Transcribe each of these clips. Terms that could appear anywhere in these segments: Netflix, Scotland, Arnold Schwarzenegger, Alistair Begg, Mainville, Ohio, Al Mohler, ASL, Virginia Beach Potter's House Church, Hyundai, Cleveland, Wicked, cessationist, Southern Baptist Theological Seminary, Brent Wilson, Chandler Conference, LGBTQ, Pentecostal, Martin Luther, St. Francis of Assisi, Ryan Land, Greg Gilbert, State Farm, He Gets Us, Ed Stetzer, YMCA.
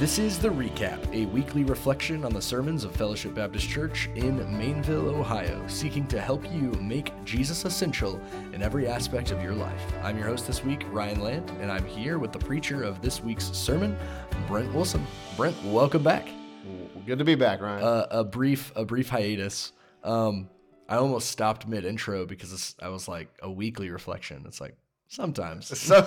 This is The Recap, a weekly reflection on the sermons of Fellowship Baptist Church in Mainville, Ohio, seeking to help you make Jesus essential in every aspect of your life. I'm your host this week, Ryan Land, and I'm here with the preacher of this week's sermon, Brent Wilson. Brent, welcome back. Good to be back, Ryan. A brief hiatus. I almost stopped mid-intro because I was like, a weekly reflection. It's like, sometimes. So,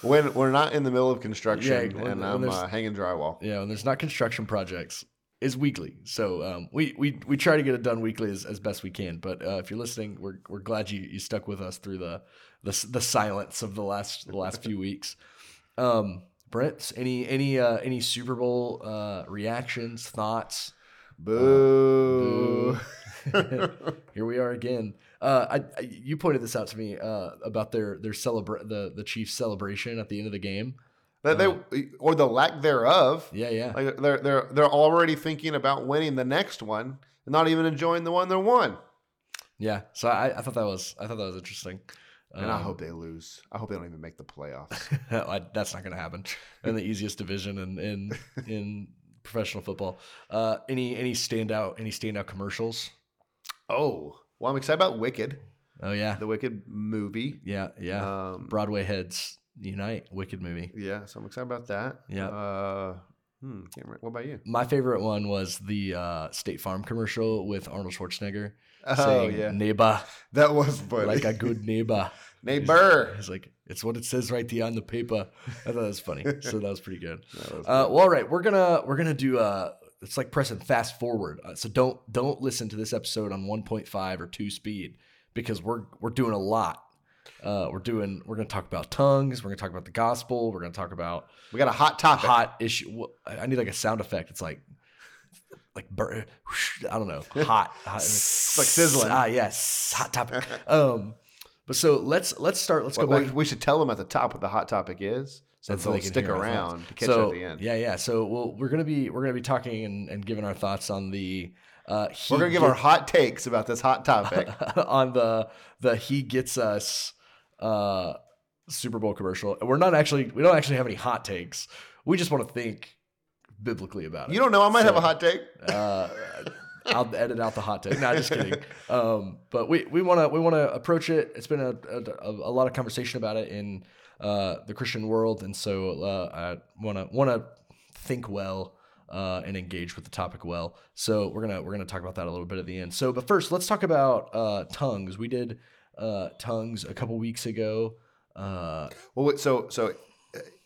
when we're not in the middle of construction and I'm hanging drywall. Yeah, when there's not construction projects, it's weekly. So we try to get it done weekly as best we can. But if you're listening, we're glad you stuck with us through the silence of the last few weeks. Brent, any Super Bowl reactions, thoughts? Boo. Here we are again. You pointed this out to me about their the Chiefs celebration at the end of the game, that they or the lack thereof. Yeah. Like they're already thinking about winning the next one and not even enjoying the one they won. Yeah. So I thought that was interesting. And I hope they lose. I hope they don't even make the playoffs. That's not going to happen in the easiest division in professional football. Any standout commercials? Oh, well, I'm excited about Wicked. Oh, yeah. The Wicked movie. Yeah. Broadway heads unite. Wicked movie. Yeah, so I'm excited about that. Yeah. What about you? My favorite one was the State Farm commercial with Arnold Schwarzenegger saying, yeah. Neighbor. That was funny. Like a good neighbor. Neighbor. He's like, it's what it says right there on the paper. I thought that was funny. So that was pretty good. Well, all right. We're gonna do it's like pressing fast forward. So don't listen to this episode on 1.5 or 2 speed, because we're doing a lot. We're going to talk about tongues. We're going to talk about the gospel. We're going to talk about, we got a hot topic, hot issue. Well, I need like a sound effect. It's like burn, whoosh, I don't know. Hot it's like sizzling. Yes. Hot topic. But so let's go back. We should tell them at the top what the hot topic is. So they'll stick around to catch at the end. Yeah. So we're gonna be talking and giving our thoughts on the. We're gonna give our hot takes about this hot topic on the He Gets Us Super Bowl commercial. We don't actually have any hot takes. We just want to think biblically about it. You don't know. I might have a hot take. I'll edit out the hot take. No, just kidding. But we want to approach it. It's been a lot of conversation about it in the Christian world, and so I want to think well and engage with the topic well. So we're gonna talk about that a little bit at the end. So, but first, let's talk about tongues. We did tongues a couple weeks ago. So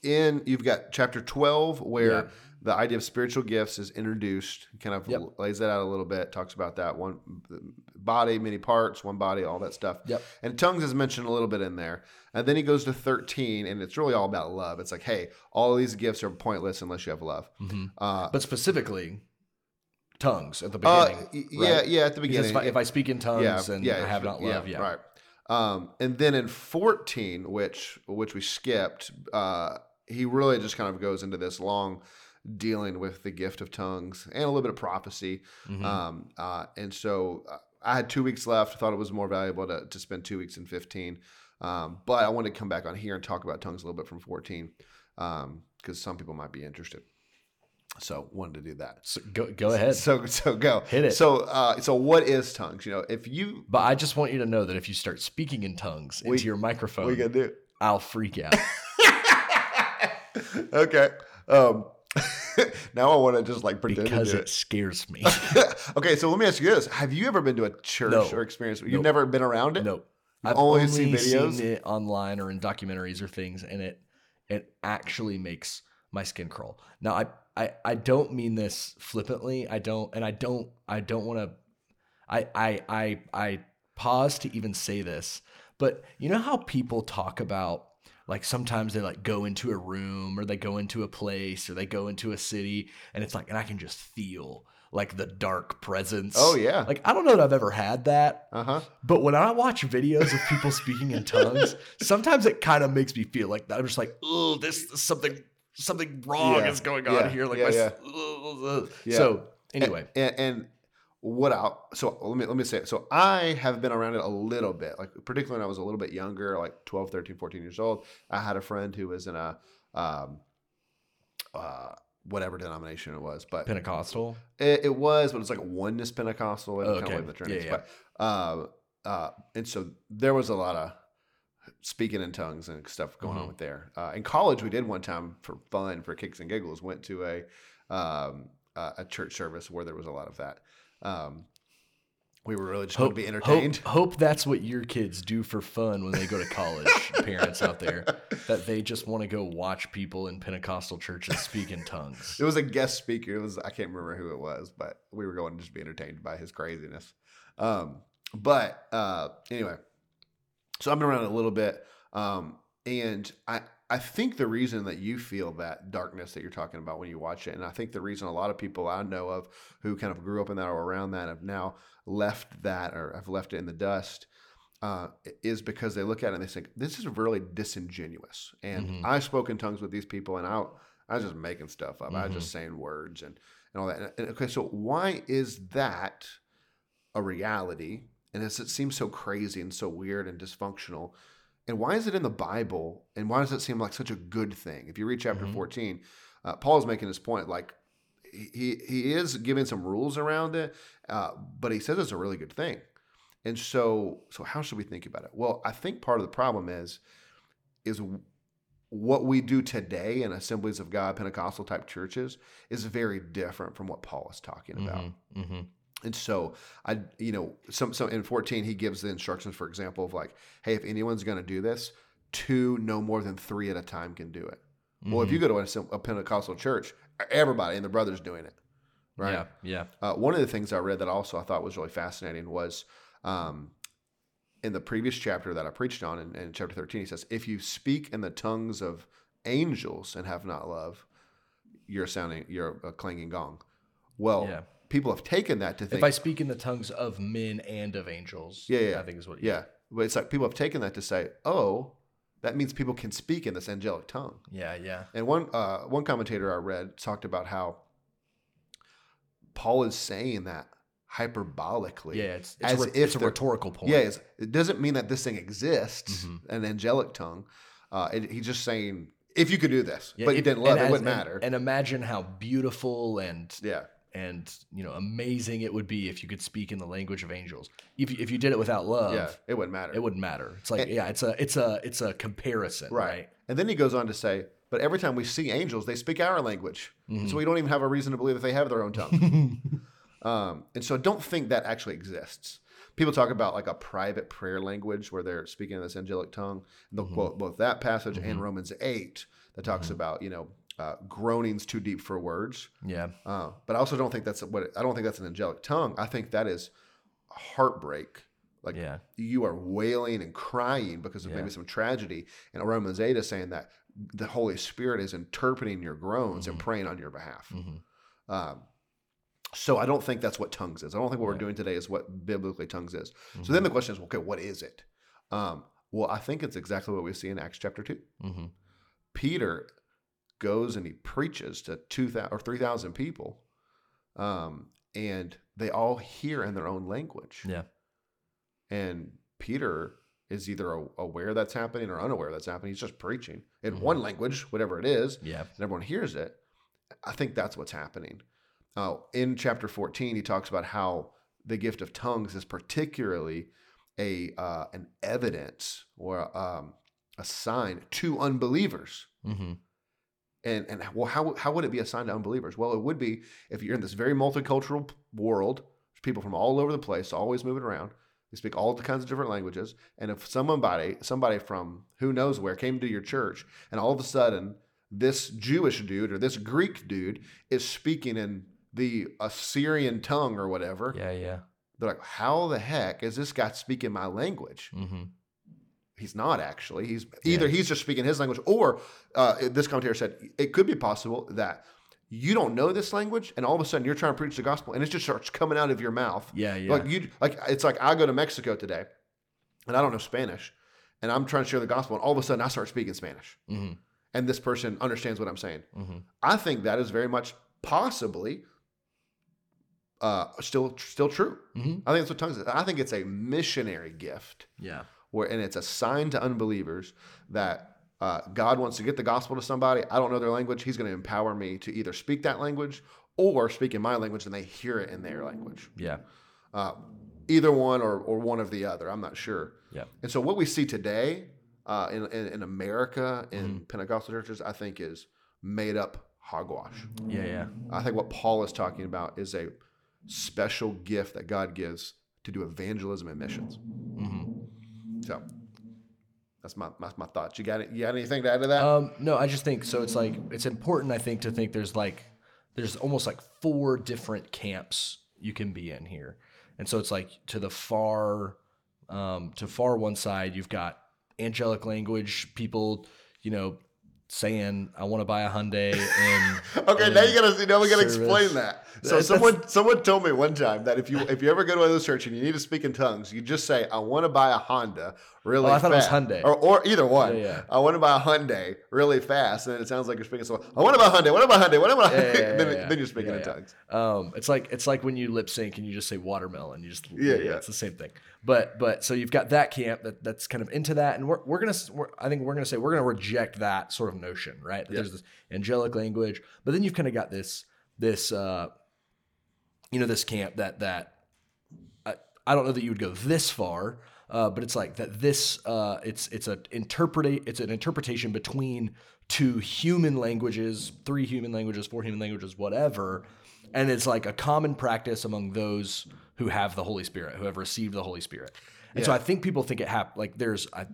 in you've got chapter 12 where. Yeah. The idea of spiritual gifts is introduced, kind of lays that out a little bit, talks about that one body, many parts, one body, all that stuff. Yep. And tongues is mentioned a little bit in there. And then he goes to 13, and it's really all about love. It's like, hey, all of these gifts are pointless unless you have love. Mm-hmm. But specifically, tongues at the beginning. Right? Yeah, at the beginning. If I speak in tongues I have not love. Yeah. Right. And then in 14, which we skipped, he really just kind of goes into this long dealing with the gift of tongues and a little bit of prophecy. Mm-hmm. And so I had 2 weeks left. I thought it was more valuable to spend 2 weeks in 15. But I wanted to come back on here and talk about tongues a little bit from 14 because some people might be interested. So wanted to do that. So go ahead. So go. Hit it. So so what is tongues? You know, if you... But I just want you to know that if you start speaking in tongues into your microphone, what are you gonna do? I'll freak out. Okay. Now I want to just like pretend because to do it scares me. Okay, so let me ask you this: have you ever been to a church or experience? You've never been around it. No, I've only seen videos, seen it online or in documentaries or things, and it actually makes my skin crawl. Now I don't mean this flippantly. I don't want to. I pause to even say this, but you know how people talk about. Like sometimes they like go into a room or they go into a place or they go into a city and it's like, and I can just feel like the dark presence. Oh yeah. Like, I don't know that I've ever had that, but when I watch videos of people speaking in tongues, sometimes it kind of makes me feel like that. I'm just like, oh, this is something wrong is going on here. Like, so anyway, and let me say it. So I have been around it a little bit, like particularly when I was a little bit younger, like 12, 13, 14 years old. I had a friend who was in a whatever denomination it was, but Pentecostal. It was, but it was like a Oneness Pentecostal. I can't believe the journeys, but and so there was a lot of speaking in tongues and stuff going on with there. In college, we did one time for fun, for kicks and giggles, went to a church service where there was a lot of that. We were really just going to be entertained. Hope that's what your kids do for fun when they go to college, parents out there, that they just want to go watch people in Pentecostal churches speak in tongues. It was a guest speaker. I can't remember who it was, but we were going to just be entertained by his craziness. Anyway, so I've been around a little bit. And I think the reason that you feel that darkness that you're talking about when you watch it, and I think the reason a lot of people I know of who kind of grew up in that or around that have now left that or have left it in the dust is because they look at it and they think, this is really disingenuous. And I spoke in tongues with these people, and I was just making stuff up. I was just saying words and all that. And okay, so why is that a reality? And it seems so crazy and so weird and dysfunctional. And why is it in the Bible? And why does it seem like such a good thing? If you read chapter 14, Paul's making this point, like he is giving some rules around it, but he says it's a really good thing. And so how should we think about it? Well, I think part of the problem is what we do today in Assemblies of God, Pentecostal type churches is very different from what Paul is talking about. And so so in 14, he gives the instructions, for example, of like, hey, if anyone's going to do this, no more than three at a time can do it. Well, if you go to a Pentecostal church, everybody and their brother's doing it, right? Yeah. One of the things I read that also I thought was really fascinating was in the previous chapter that I preached on, in chapter 13, he says, if you speak in the tongues of angels and have not love, you're a clanging gong. Well, yeah. People have taken that to think. If I speak in the tongues of men and of angels, I think is what. But it's like people have taken that to say, oh, that means people can speak in this angelic tongue. Yeah. And one commentator I read talked about how Paul is saying that hyperbolically. It's a rhetorical point. It doesn't mean that this thing exists, an angelic tongue. He's just saying if you could do this, but you didn't love it, it wouldn't matter. And imagine how beautiful and amazing it would be if you could speak in the language of angels. If you did it without love, it wouldn't matter. It's like it's a comparison, right? And then he goes on to say, but every time we see angels, they speak our language, so we don't even have a reason to believe that they have their own tongue. And so I don't think that actually exists. People talk about like a private prayer language where they're speaking in this angelic tongue. And they'll quote both that passage and Romans 8 that talks about groanings too deep for words. But I also don't think I don't think that's an angelic tongue. I think that is heartbreak. Like you are wailing and crying because of maybe some tragedy. And Romans 8 is saying that the Holy Spirit is interpreting your groans and praying on your behalf. So I don't think that's what tongues is. I don't think what we're doing today is what biblically tongues is. So then the question is, okay, what is it? Well, I think it's exactly what we see in Acts chapter 2. Peter goes and he preaches to 2,000 or 3,000 people, and they all hear in their own language. And Peter is either aware that's happening or unaware that's happening. He's just preaching in one language, whatever it is, and everyone hears it. I think that's what's happening. In chapter 14, he talks about how the gift of tongues is particularly an evidence or a sign to unbelievers. And well, how would it be a sign to unbelievers? Well, it would be if you're in this very multicultural world, there's people from all over the place, always moving around. They speak all the kinds of different languages. And if somebody from who knows where came to your church, and all of a sudden this Jewish dude or this Greek dude is speaking in the Assyrian tongue or whatever. They're like, how the heck is this guy speaking my language? He's not actually. He's either he's just speaking his language, or this commentator said it could be possible that you don't know this language, and all of a sudden you're trying to preach the gospel, and it just starts coming out of your mouth. It's like I go to Mexico today, and I don't know Spanish, and I'm trying to share the gospel, and all of a sudden I start speaking Spanish, and this person understands what I'm saying. I think that is very much possibly still true. I think that's what tongues is. I think it's a missionary gift. And it's a sign to unbelievers that God wants to get the gospel to somebody. I don't know their language. He's going to empower me to either speak that language or speak in my language and they hear it in their language. Yeah. Either one or one of the other. I'm not sure. Yeah. And so what we see today in America, in Pentecostal churches, I think is made up hogwash. Yeah, yeah. I think what Paul is talking about is a special gift that God gives to do evangelism and missions. Mm-hmm. So that's my thoughts. You got anything to add to that? No, I just think, so it's like, it's important, I think, to think there's almost like four different camps you can be in here. And so it's like to far one side, you've got angelic language, people, you know, saying, I want to buy a Hyundai. And, okay, and now we gotta explain that. So someone told me one time that if you ever go to another church and you need to speak in tongues, you just say, I want to buy a Honda really fast. I thought it was Hyundai. Or either one. Yeah, yeah. I want to buy a Hyundai really fast. And then it sounds like you're speaking so I want to buy a Hyundai, I want to buy a Hyundai, then you're speaking in tongues. It's like when you lip sync and you just say watermelon. It's the same thing. But so you've got that camp that's kind of into that, and I think we're gonna reject that sort of notion, right? That there's this angelic language, but then you've kind of got this camp that I don't know that you would go this far, but it's like that it's an interpretation between two human languages, three human languages, four human languages, whatever, and it's like a common practice among those who have the Holy Spirit, who have received the Holy Spirit. And so I think people think it happened. Like there's a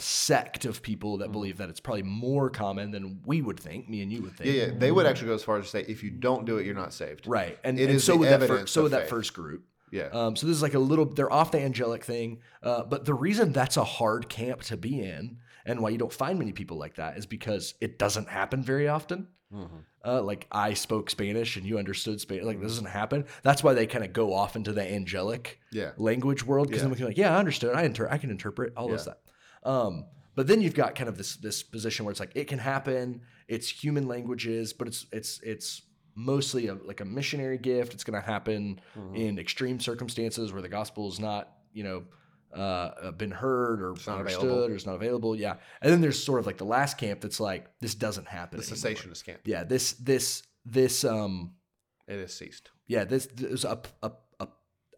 sect of people that believe that it's probably more common than we would think, me and you would think. Yeah, yeah. They would actually go as far as to say, if you don't do it, you're not saved. Right. And so with that first group. Yeah. So this is like they're off the angelic thing. But the reason that's a hard camp to be in and why you don't find many people like that is because it doesn't happen very often. Mm-hmm. Like I spoke Spanish and you understood Spanish. Like this doesn't happen. That's why they kind of go off into the angelic language world. Because then we can be like, I understood. I can interpret all of that. But then you've got kind of this position where it's like, it can happen. It's human languages, but it's mostly like a missionary gift. It's going to happen in extreme circumstances where the gospel is not, been heard or understood or it's not available. Yeah. And then there's sort of like the last camp that's like, this doesn't happen. The cessationist camp. Yeah. This it has ceased. Yeah. There's a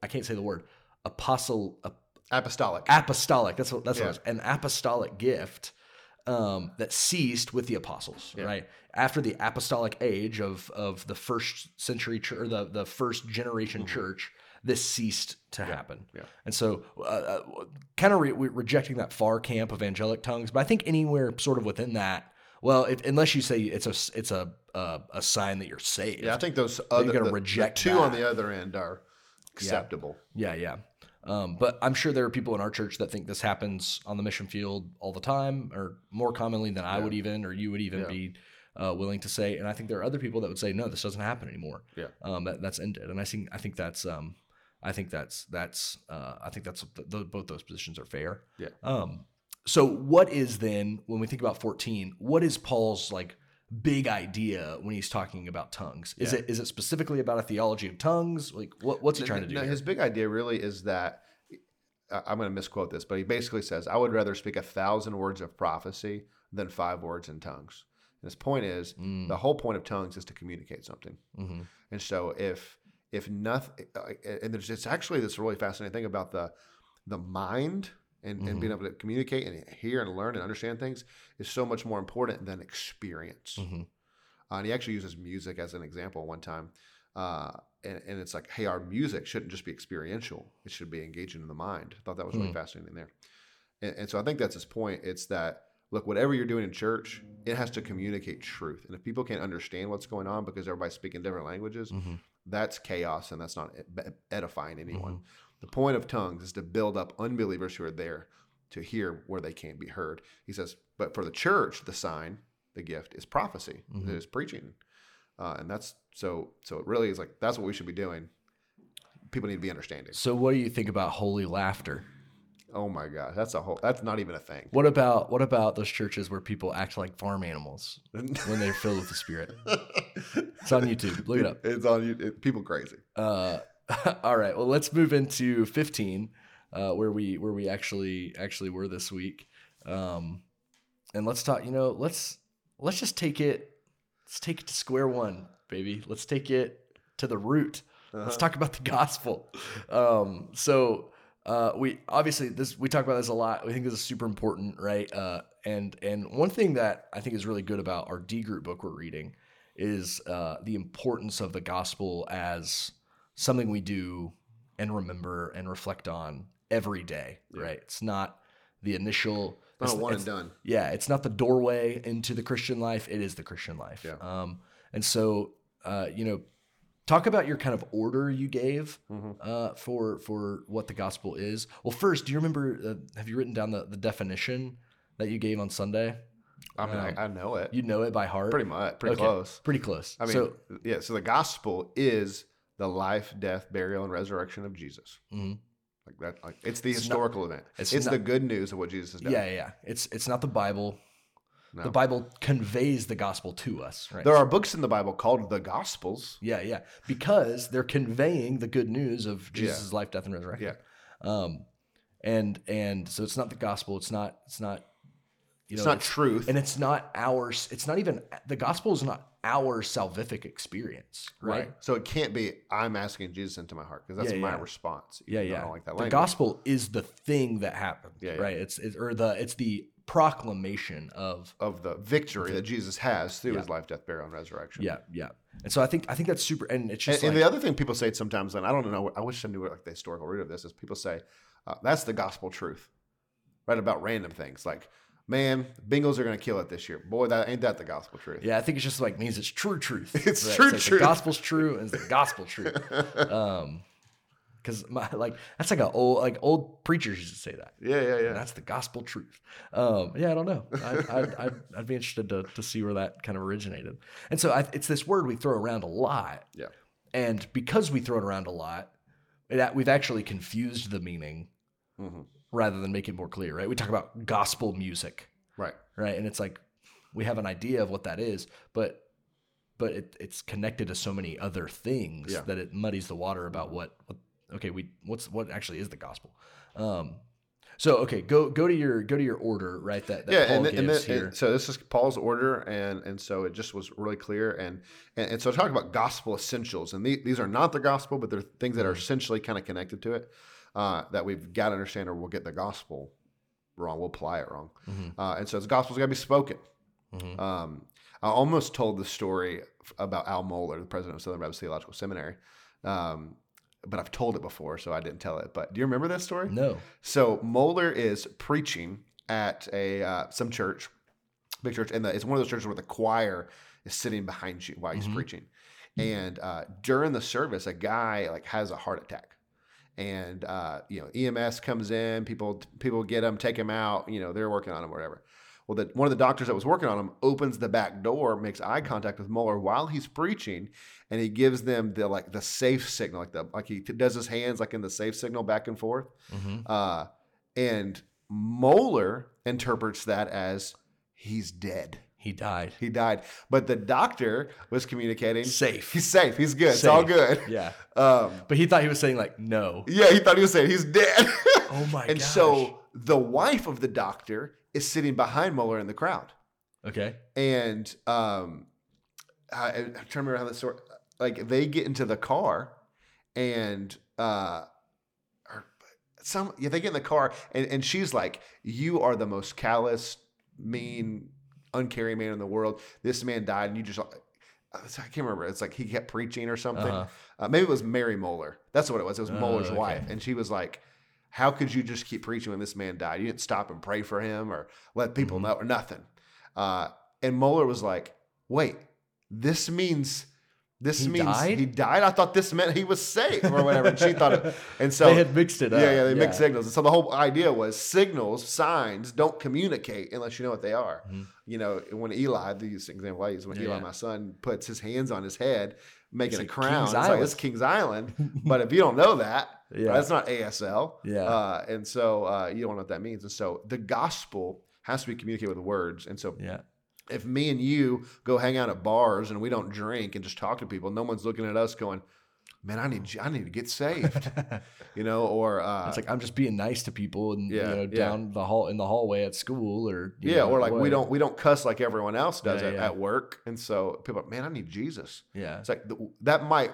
I can't say the word apostolic. That's what it was. An apostolic gift that ceased with the apostles, right? After the apostolic age of the first century or the first generation church, this ceased to happen. Yeah. And so kind of rejecting that far camp of angelic tongues, but I think anywhere sort of within that, unless you say it's a sign that you're saved. Yeah, I think those other the two on the other end are acceptable. Yeah. But I'm sure there are people in our church that think this happens on the mission field all the time or more commonly than I would even, or you would even be willing to say. And I think there are other people that would say, no, this doesn't happen anymore. Yeah. That's ended. And I think that's, both those positions are fair. Yeah. So what is then, when we think about 14, what is Paul's like big idea when he's talking about tongues? Is it specifically about a theology of tongues? Like what's he trying to do? His big idea really is that, I'm going to misquote this, but he basically says, I would rather speak 1,000 words of prophecy than 5 words in tongues. And his point is the whole point of tongues is to communicate something. Mm-hmm. And so if nothing, and there's it's actually this really fascinating thing about the mind and being able to communicate and hear and learn and understand things is so much more important than experience. Mm-hmm. And he actually uses music as an example one time. And it's like, hey, our music shouldn't just be experiential. It should be engaging in the mind. I thought that was really fascinating there. And so I think that's his point. It's that, look, whatever you're doing in church, it has to communicate truth. And if people can't understand what's going on because everybody's speaking different languages, that's chaos and that's not edifying anyone. Mm-hmm. The point of tongues is to build up unbelievers who are there to hear where they can be heard. He says, but for the church, the sign, the gift is prophecy. Mm-hmm. It is preaching. And that's so it really is like, that's what we should be doing. People need to be understanding. So what do you think about holy laughter? Oh my gosh, that's not even a thing. What about those churches where people act like farm animals when they're filled with the Spirit? It's on YouTube. Look it up. It's on YouTube. People crazy. All right. Well, let's move into 15, where we actually were this week. And let's talk, let's just take it. Let's take it to square one, baby. Let's take it to the root. Uh-huh. Let's talk about the gospel. We obviously we talk about this a lot. We think this is super important, right? And one thing that I think is really good about our D group book we're reading is the importance of the gospel as something we do and remember and reflect on every day, yeah. Right? It's not the initial. Not one and done. Yeah, it's not the doorway into the Christian life. It is the Christian life. Yeah. And so talk about your kind of order you gave for what the gospel is. Well, first, do you remember? Have you written down the definition that you gave on Sunday? I mean, I know it. You know it by heart, pretty much. Pretty close. Pretty close. I mean, so the gospel is the life, death, burial, and resurrection of Jesus. Mm-hmm. Like that, it's the historical event. It's the good news of what Jesus has done. Yeah, yeah. It's not the Bible. No. The Bible conveys the gospel to us. Right? There are books in the Bible called the Gospels. Yeah, yeah. Because they're conveying the good news of Jesus' life, death, and resurrection. Yeah. And so it's not the gospel. It's not. It's not truth, and it's not ours. It's not even the gospel is not our salvific experience, right? So it can't be. I'm asking Jesus into my heart because that's my response. I don't like that language. The gospel is the thing that happened, right? It's the proclamation of the victory that Jesus has through his life, death, burial, and resurrection. Yeah, yeah. And so I think that's super. And it's just and the other thing people say sometimes, and I don't know. I wish I knew the historical root of this is. People say that's the gospel truth, right? About random things like. Man, Bengals are going to kill it this year. Boy, that ain't that the gospel truth. Yeah, I think it's just means it's true truth. It's right? True it's truth. The gospel's true and it's the gospel truth. Because that's old preachers used to say that. Yeah, yeah, yeah. And that's the gospel truth. I don't know. I'd be interested to see where that kind of originated. And so it's this word we throw around a lot. Yeah. And because we throw it around a lot, we've actually confused the meaning. Mm-hmm. Rather than make it more clear, right? We talk about gospel music, right, and it's we have an idea of what that is, but it's connected to so many other things that it muddies the water about what actually is the gospel. Go to your order, right? That Paul gives here. And so this is Paul's order, and so it just was really clear, and so talk about gospel essentials, and these are not the gospel, but they're things that are essentially kind of connected to it. That we've got to understand, or we'll get the gospel wrong. We'll apply it wrong. Mm-hmm. And so the gospel's got to be spoken. Mm-hmm. I almost told the story about Al Mohler, the president of Southern Baptist Theological Seminary, but I've told it before, so I didn't tell it. But do you remember that story? No. So Mohler is preaching at some church, big church, and it's one of those churches where the choir is sitting behind you while he's preaching. And during the service, a guy has a heart attack. And, EMS comes in, people get him, take him out, they're working on him, whatever. Well, one of the doctors that was working on him opens the back door, makes eye contact with Mueller while he's preaching. And he gives them the safe signal, he does his hands, in the safe signal back and forth. Mm-hmm. And Mueller interprets that as he's dead. He died. But the doctor was communicating. Safe. He's safe. He's good. Safe. It's all good. Yeah. But he thought he was saying no. Yeah, he thought he was saying he's dead. Oh, my God. And gosh. So the wife of the doctor is sitting behind Mueller in the crowd. Okay. And I'm trying to remember how that story. They get into the car and they get in the car and she's you are the most callous, mean, uncaring man in the world. This man died, and you just I can't remember. It's he kept preaching or something. Uh-huh. Maybe it was Mary Mueller. That's what it was. It was Mueller's wife, and she was "How could you just keep preaching when this man died? You didn't stop and pray for him or let people know or nothing." And Mueller was "Wait, this means." He died. I thought this meant he was safe or whatever. And she thought it. And so they had mixed it up. Yeah, they mixed signals. And so the whole idea was signs don't communicate unless you know what they are. Mm-hmm. When Eli, the example I use, when Eli, my son, puts his hands on his head, making a crown. It's King's Island. But if you don't know that, that's not ASL. Yeah. And so you don't know what that means. And so the gospel has to be communicated with words. And so if me and you go hang out at bars and we don't drink and just talk to people, no one's looking at us going, man, I need to get saved, you know, or it's like I'm just being nice to people and down the hall in the hallway at school or or like we don't cuss like everyone else does at work, and so people are like, man, I need Jesus. Yeah, it's like that might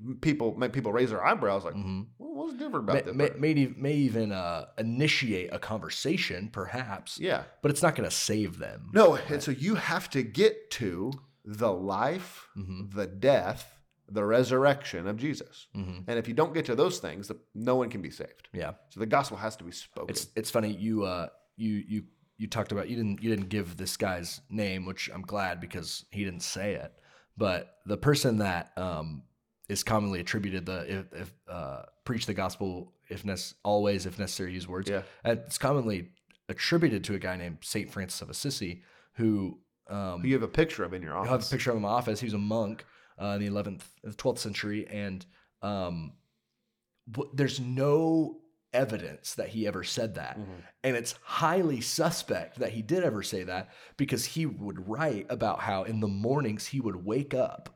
make people raise their eyebrows like, mm-hmm. well, what's different about that? May even initiate a conversation, perhaps. Yeah, but it's not going to save them. No, right? And so you have to get to the life, mm-hmm. the death, the resurrection of Jesus. Mm-hmm. And if you don't get to those things, no one can be saved. Yeah. So the gospel has to be spoken. It's funny. You talked about, you didn't give this guy's name, which I'm glad because he didn't say it, but the person that, is commonly attributed preach the gospel, always, if necessary, use words. Yeah. It's commonly attributed to a guy named St. Francis of Assisi, who you have a picture of in your office. I have a picture of him in my office. He was a monk. In the 12th century, and there's no evidence that he ever said that. Mm-hmm. And it's highly suspect that he did ever say that, because he would write about how in the mornings he would wake up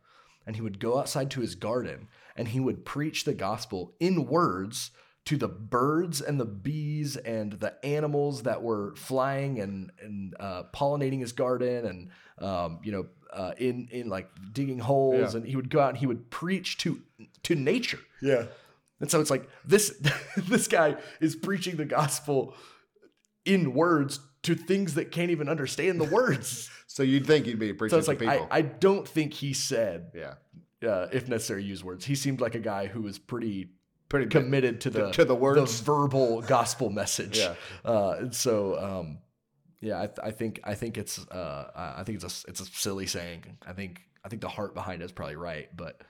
and he would go outside to his garden and he would preach the gospel in words to the birds and the bees and the animals that were flying and pollinating his garden and in like digging holes, and he would go out and he would preach to nature. Yeah. And so it's like this guy is preaching the gospel in words to things that can't even understand the words. So you'd think he'd be preaching to people. I don't think he said, if necessary, use words. He seemed like a guy who was pretty committed to the words, the verbal gospel message. Yeah. I think it's a silly saying. I think the heart behind it is probably right, but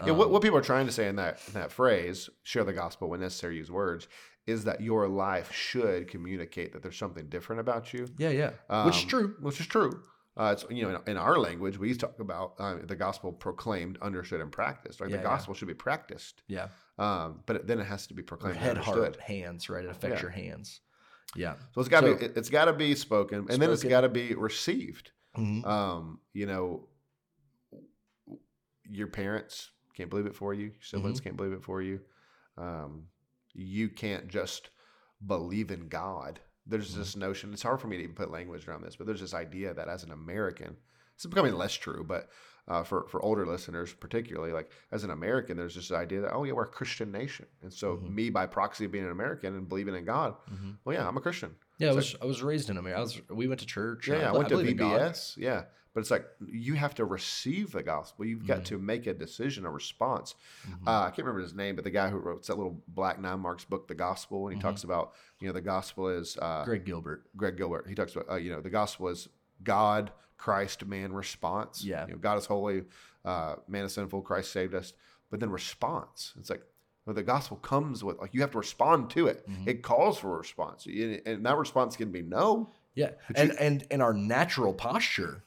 what people are trying to say in that phrase, share the gospel when necessary, use words, is that your life should communicate that there's something different about you. Yeah, yeah, which is true. It's in our language we talk about the gospel proclaimed, understood, and practiced. Right, the gospel should be practiced. Yeah, but then it has to be proclaimed. Your head, understood. Heart, hands. Right, it affects your hands. Yeah. So it's got to be spoken, and then it's got to be received. Mm-hmm. Your parents can't believe it for you. Your siblings mm-hmm. can't believe it for you. You can't just believe in God. There's mm-hmm. this notion. It's hard for me to even put language around this, but there's this idea that as an American, it's becoming less true, but for older listeners particularly, like as an American, there's this idea that, we're a Christian nation. And so mm-hmm. me, by proxy of being an American and believing in God, mm-hmm. I'm a Christian. Yeah, I was raised in America. We went to church. Yeah, I went to VBS. Yeah. But it's like you have to receive the gospel. You've got mm-hmm. to make a decision, a response. Mm-hmm. I can't remember his name, but the guy who wrote that little black 9 marks book, The Gospel, and he mm-hmm. talks about, the gospel is... Greg Gilbert. He talks about, the gospel is God... Christ, man, response. Yeah. God is holy, man is sinful, Christ saved us. But then response. It's like, the gospel comes with, you have to respond to it. Mm-hmm. It calls for a response. And that response can be no. Yeah. And our natural posture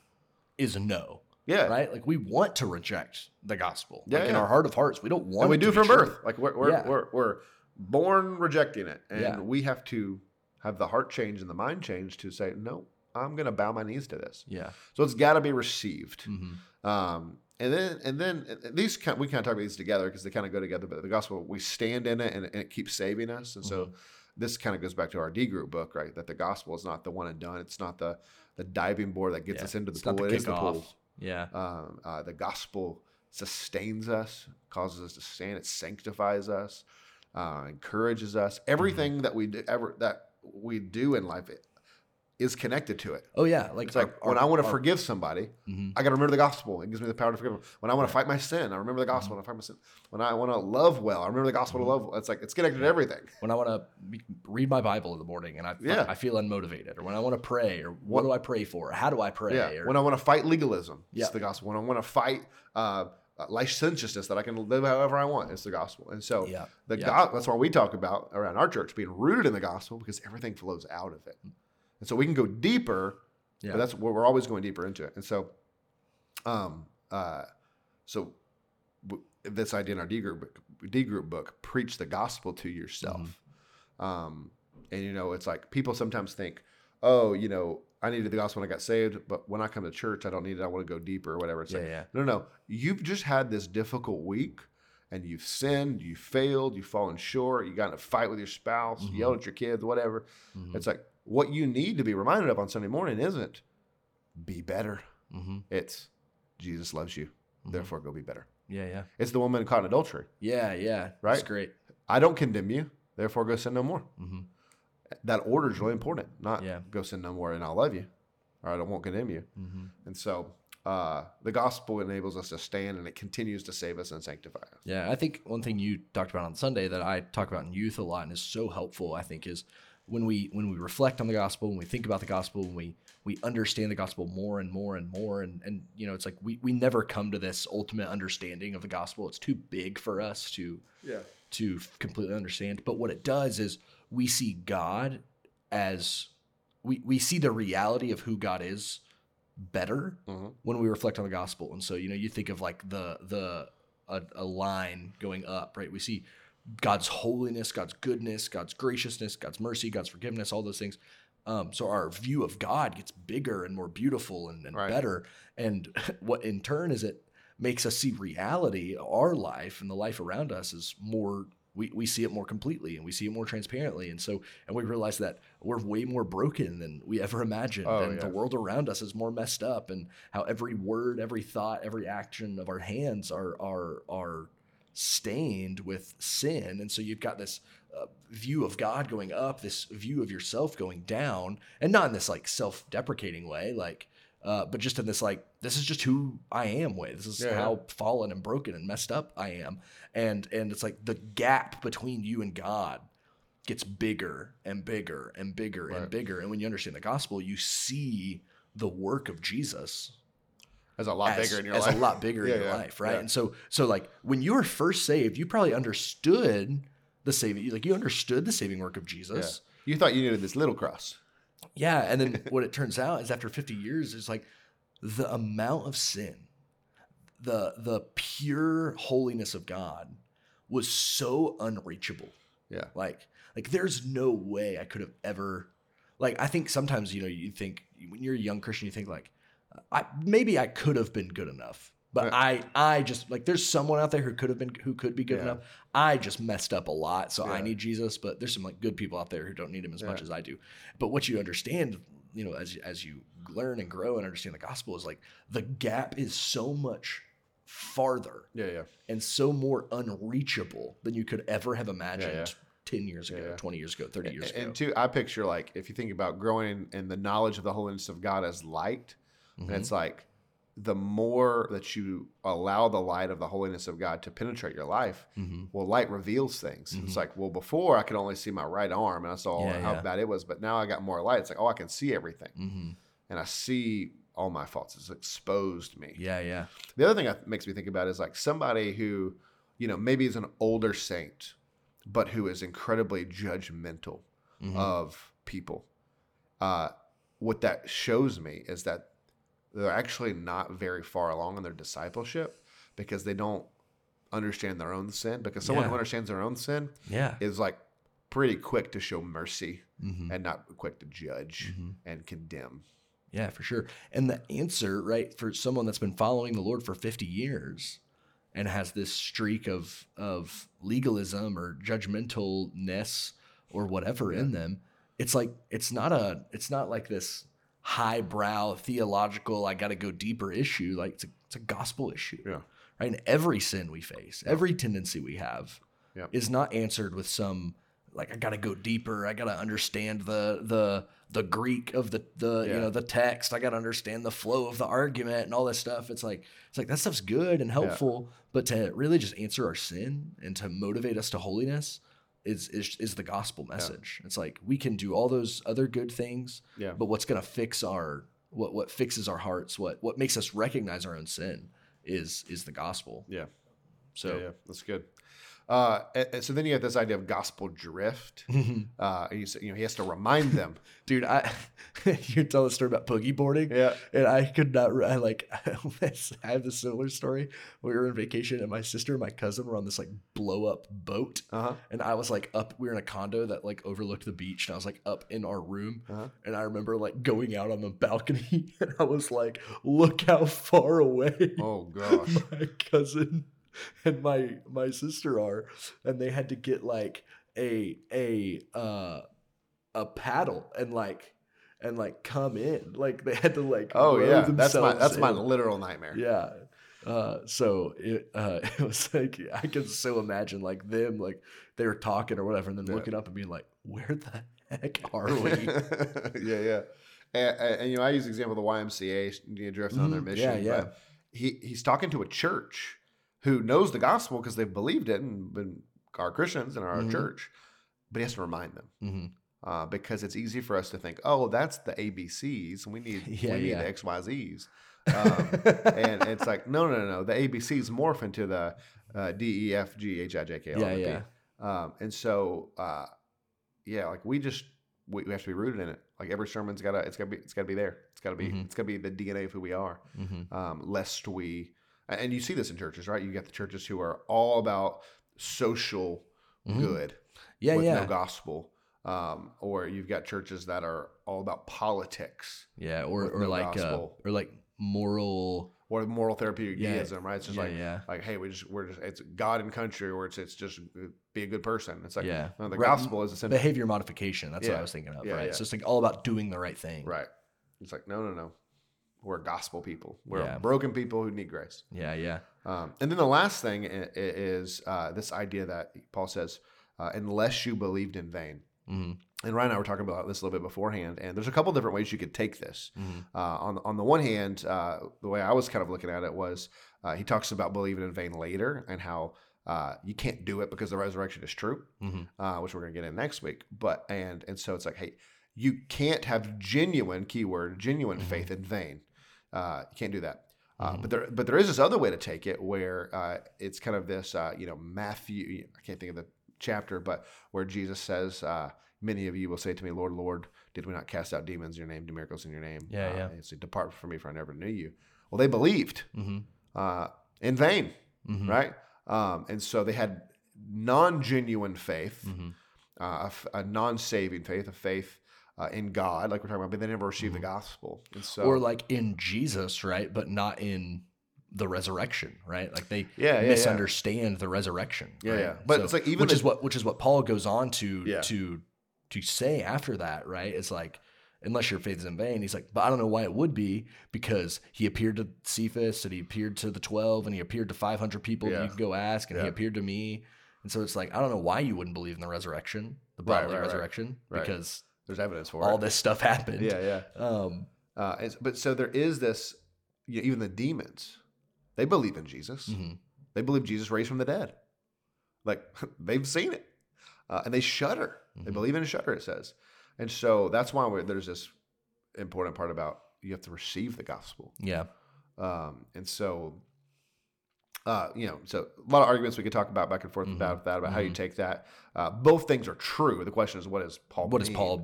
is no. Yeah. Right? Like we want to reject the gospel. Yeah, in our heart of hearts, we don't want to. And we do from birth. Like we're born rejecting it. And we have to have the heart change and the mind change to say, no, I'm going to bow my knees to this. Yeah. So it's got to be received. Mm-hmm. And then these we kind of talk about these together because they kind of go together, but the gospel, we stand in it and it keeps saving us. And mm-hmm. so this kind of goes back to our D group book, right? That the gospel is not the one and done. It's not the diving board that gets us into the pool. It is the pool. Yeah. The gospel sustains us, causes us to stand. It sanctifies us, encourages us. Everything mm-hmm. that we do in life, is connected to it. Oh yeah, like when I want to forgive somebody, mm-hmm. I got to remember the gospel. It gives me the power to forgive them. When I want to fight my sin, I remember the gospel. Mm-hmm. When I fight my sin, when I want to love well, I remember the gospel mm-hmm. to love well. It's like it's connected to everything. When I want to read my Bible in the morning and I feel unmotivated, or when I want to pray, or what do I pray for, or how do I pray, or when I want to fight legalism, it's the gospel. When I want to fight licentiousness, that I can live however I want, it's the gospel. And so that's why we talk about around our church being rooted in the gospel, because everything flows out of it. And so we can go deeper, but that's where we're always going deeper into it. And so, this idea in our D group book, preach the gospel to yourself. Mm-hmm. It's like people sometimes think, I needed the gospel when I got saved, but when I come to church, I don't need it. I want to go deeper or whatever. It's No. You've just had this difficult week. and you've sinned, you failed, you've fallen short, you got in a fight with your spouse, mm-hmm. yelled at your kids, whatever. Mm-hmm. It's like what you need to be reminded of on Sunday morning isn't be better. Mm-hmm. It's Jesus loves you. Mm-hmm. Therefore, go be better. Yeah, yeah. It's the woman caught in adultery. Yeah, yeah. Right? That's great. I don't condemn you. Therefore, go sin no more. Mm-hmm. That order is really important. Not go sin no more and I'll love you. All right, I won't condemn you. Mm-hmm. And so the gospel enables us to stand, and it continues to save us and sanctify us. Yeah, I think one thing you talked about on Sunday that I talk about in youth a lot and is so helpful, I think, is when we reflect on the gospel, when we think about the gospel, when we understand the gospel more and more and more. And you know, it's like we never come to this ultimate understanding of the gospel. It's too big for us to completely understand. But what it does is we see God as we see the reality of who God is better mm-hmm. when we reflect on the gospel. And so, you know, you think of like a line going up, right? We see God's holiness, God's goodness, God's graciousness, God's mercy, God's forgiveness, all those things. So our view of God gets bigger and more beautiful and right. better. And what in turn is it makes us see reality, our life and the life around us is more, we see it more completely and we see it more transparently. And so, and we realize that we're way more broken than we ever imagined. The world around us is more messed up, and how every word, every thought, every action of our hands are stained with sin. And so you've got this view of God going up, this view of yourself going down, and not in this like self-deprecating way, like, but just in this like, this is just who I am way. This is how fallen and broken and messed up I am. And it's like the gap between you and God gets bigger and bigger and bigger right. and bigger. And when you understand the gospel, you see the work of Jesus as a lot bigger in your life. As a lot bigger in your life, right? Yeah. And so like when you were first saved, you probably understood the saving. Like you understood the saving work of Jesus. Yeah. You thought you needed this little cross. Yeah, and then what it turns out is after 50 years, it's like the amount of sin, the pure holiness of God was so unreachable. Yeah, like there's no way I could have ever. Like I think sometimes, you know, you think when you're a young Christian, you think like, I could have been good enough, but right. I just like, there's someone out there who could be good enough. I just messed up a lot. So I need Jesus, but there's some like good people out there who don't need him as much as I do. But what you understand, you know, as you learn and grow and understand the gospel is like the gap is so much farther and so more unreachable than you could ever have imagined 10 years ago, 20 years ago, 30 years ago. And two, I picture like, if you think about growing in the knowledge of the holiness of God as light, mm-hmm. and it's like the more that you allow the light of the holiness of God to penetrate your life, mm-hmm. well, light reveals things. Mm-hmm. It's like, well, before I could only see my right arm and I saw how bad it was, but now I got more light. It's like, oh, I can see everything. Mm-hmm. And I see all my faults. It's exposed me. Yeah, yeah. The other thing that makes me think about is like somebody who, you know, maybe is an older saint, but who is incredibly judgmental mm-hmm. of people. What that shows me is that they're actually not very far along in their discipleship because they don't understand their own sin. Because someone who understands their own sin is like pretty quick to show mercy mm-hmm. and not quick to judge mm-hmm. and condemn. Yeah, for sure. And the answer, right, for someone that's been following the Lord for 50 years and has this streak of legalism or judgmentalness or whatever in them, it's like it's not like this highbrow theological, I got to go deeper issue. Like it's a gospel issue, right? And every sin we face, every tendency we have is not answered with some, like, I got to go deeper. I got to understand the Greek of the you know, the text. I got to understand the flow of the argument and all this stuff. It's like that stuff's good and helpful, but to really just answer our sin and to motivate us to holiness is the gospel message. It's like we can do all those other good things, but what's going to fix what fixes our hearts, what makes us recognize our own sin is the gospel. Yeah. So that's good. And so then you have this idea of gospel drift. You know, he has to remind them, dude. You tell the story about boogie boarding, and I could not. I have this similar story. We were on vacation, and my sister and my cousin were on this like blow up boat, and I was like up. We were in a condo that like overlooked the beach, and I was like up in our room, and I remember like going out on the balcony, and I was like, "Look how far away!" Oh gosh, my cousin and my sister are, and they had to get like a paddle and come in, like they had to like, oh yeah, that's my literal nightmare. Yeah. So it was like, I can still imagine like them, like they were talking or whatever, and then looking up and being like, where the heck are we? Yeah. And I use the example of the YMCA, drifting on their mission. Yeah. But he's talking to a church who knows the gospel because they've believed it and been are Christians in our church, but he has to remind them. Mm-hmm. Because it's easy for us to think, oh, that's the ABCs. We need the XYZs. And it's like, no. The ABCs morph into the D, E, F, G, H, I, J, K, L, M, N, P. And so, we have to be rooted in it. Like every sermon's it's gotta be there. It's gotta be the DNA of who we are. Mm-hmm. Lest we, and you see this in churches, right? You got the churches who are all about social good. With no gospel. Or you've got churches that are all about politics. Yeah, or moral or moral therapeutic deism, right? It's just hey, we're just it's God and country, or it's just be a good person. It's like no, the gospel is essentially behavior modification. That's what I was thinking of. Yeah, right. Yeah. So it's like all about doing the right thing. Right. It's like no. We're gospel people. We're broken people who need grace. Yeah. And then the last thing is this idea that Paul says, unless you believed in vain. Mm-hmm. And Ryan and I were talking about this a little bit beforehand, and there's a couple different ways you could take this. Mm-hmm. On the one hand, the way I was kind of looking at it was he talks about believing in vain later and how you can't do it because the resurrection is true, which we're going to get in next week. But and so it's like, hey, you can't have genuine faith in vain. You can't do that. But there is this other way to take it where it's kind of this Matthew, I can't think of the chapter, but where Jesus says, many of you will say to me, Lord, Lord, did we not cast out demons in your name, do miracles in your name? It's a depart from me, for I never knew you. Well, they believed in vain, right? And so they had non-genuine faith, a non-saving faith, a faith in God, like we're talking about, but they never received the gospel. And so, or like in Jesus, right? But not in the resurrection, right? Like they misunderstand the resurrection. Right? Yeah. But so, it's like even which is what Paul goes on to say after that, right? It's like, unless your faith is in vain, he's like, but I don't know why it would be, because he appeared to Cephas and he appeared to the 12 and he appeared to 500 people that you can go ask, and he appeared to me. And so it's like, I don't know why you wouldn't believe in the resurrection, the bodily resurrection, because there's evidence for all this stuff happened. Yeah. But so there is this, even the demons, they believe in Jesus. Mm-hmm. They believe Jesus raised from the dead. Like, they've seen it. And they shudder. Mm-hmm. They believe in a shudder, it says. And so that's why there's this important part about you have to receive the gospel. Yeah. And so, so a lot of arguments we could talk about back and forth about how you take that. Both things are true. The question is, what is Paul